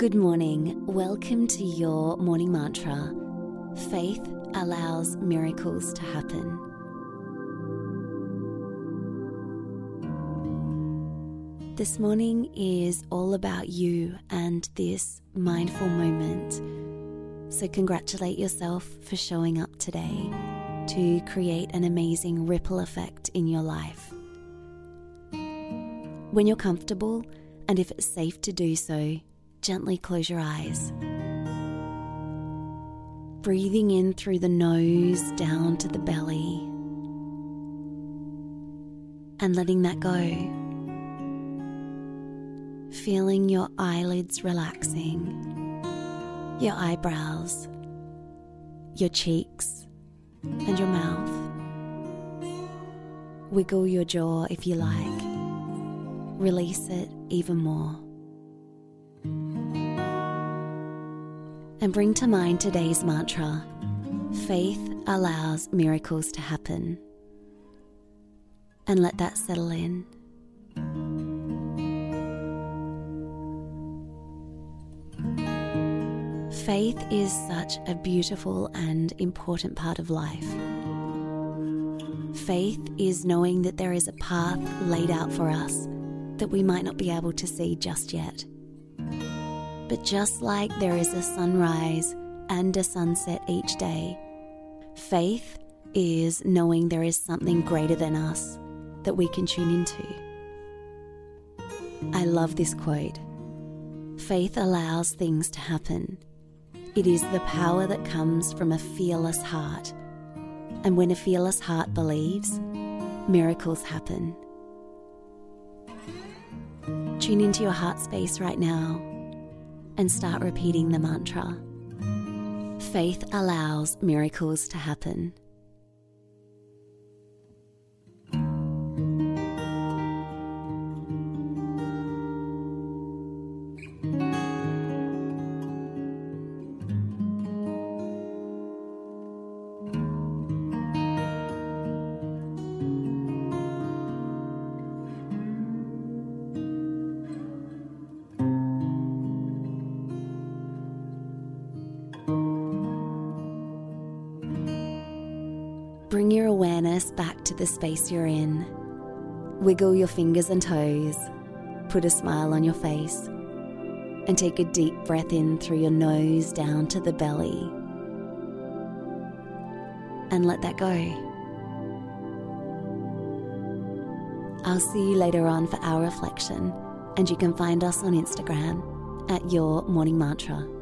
Good morning. Welcome to your morning mantra. Faith allows miracles to happen. This morning is all about you and this mindful moment. So congratulate yourself for showing up today to create an amazing ripple effect in your life. When you're comfortable and if it's safe to do so, gently close your eyes. Breathing in through the nose down to the belly and letting that go. Feeling your eyelids relaxing, your eyebrows, your cheeks and your mouth. Wiggle your jaw if you like. Release it even more. And bring to mind today's mantra, faith allows miracles to happen. And let that settle in. Faith is such a beautiful and important part of life. Faith is knowing that there is a path laid out for us that we might not be able to see just yet. But just like there is a sunrise and a sunset each day, faith is knowing there is something greater than us that we can tune into. I love this quote. Faith allows things to happen. It is the power that comes from a fearless heart. And when a fearless heart believes, miracles happen. Tune into your heart space right now. And start repeating the mantra. Faith allows miracles to happen. Bring your awareness back to the space you're in. Wiggle your fingers and toes. Put a smile on your face. And take a deep breath in through your nose down to the belly. And let that go. I'll see you later on for our reflection. And you can find us on Instagram at Your Morning Mantra.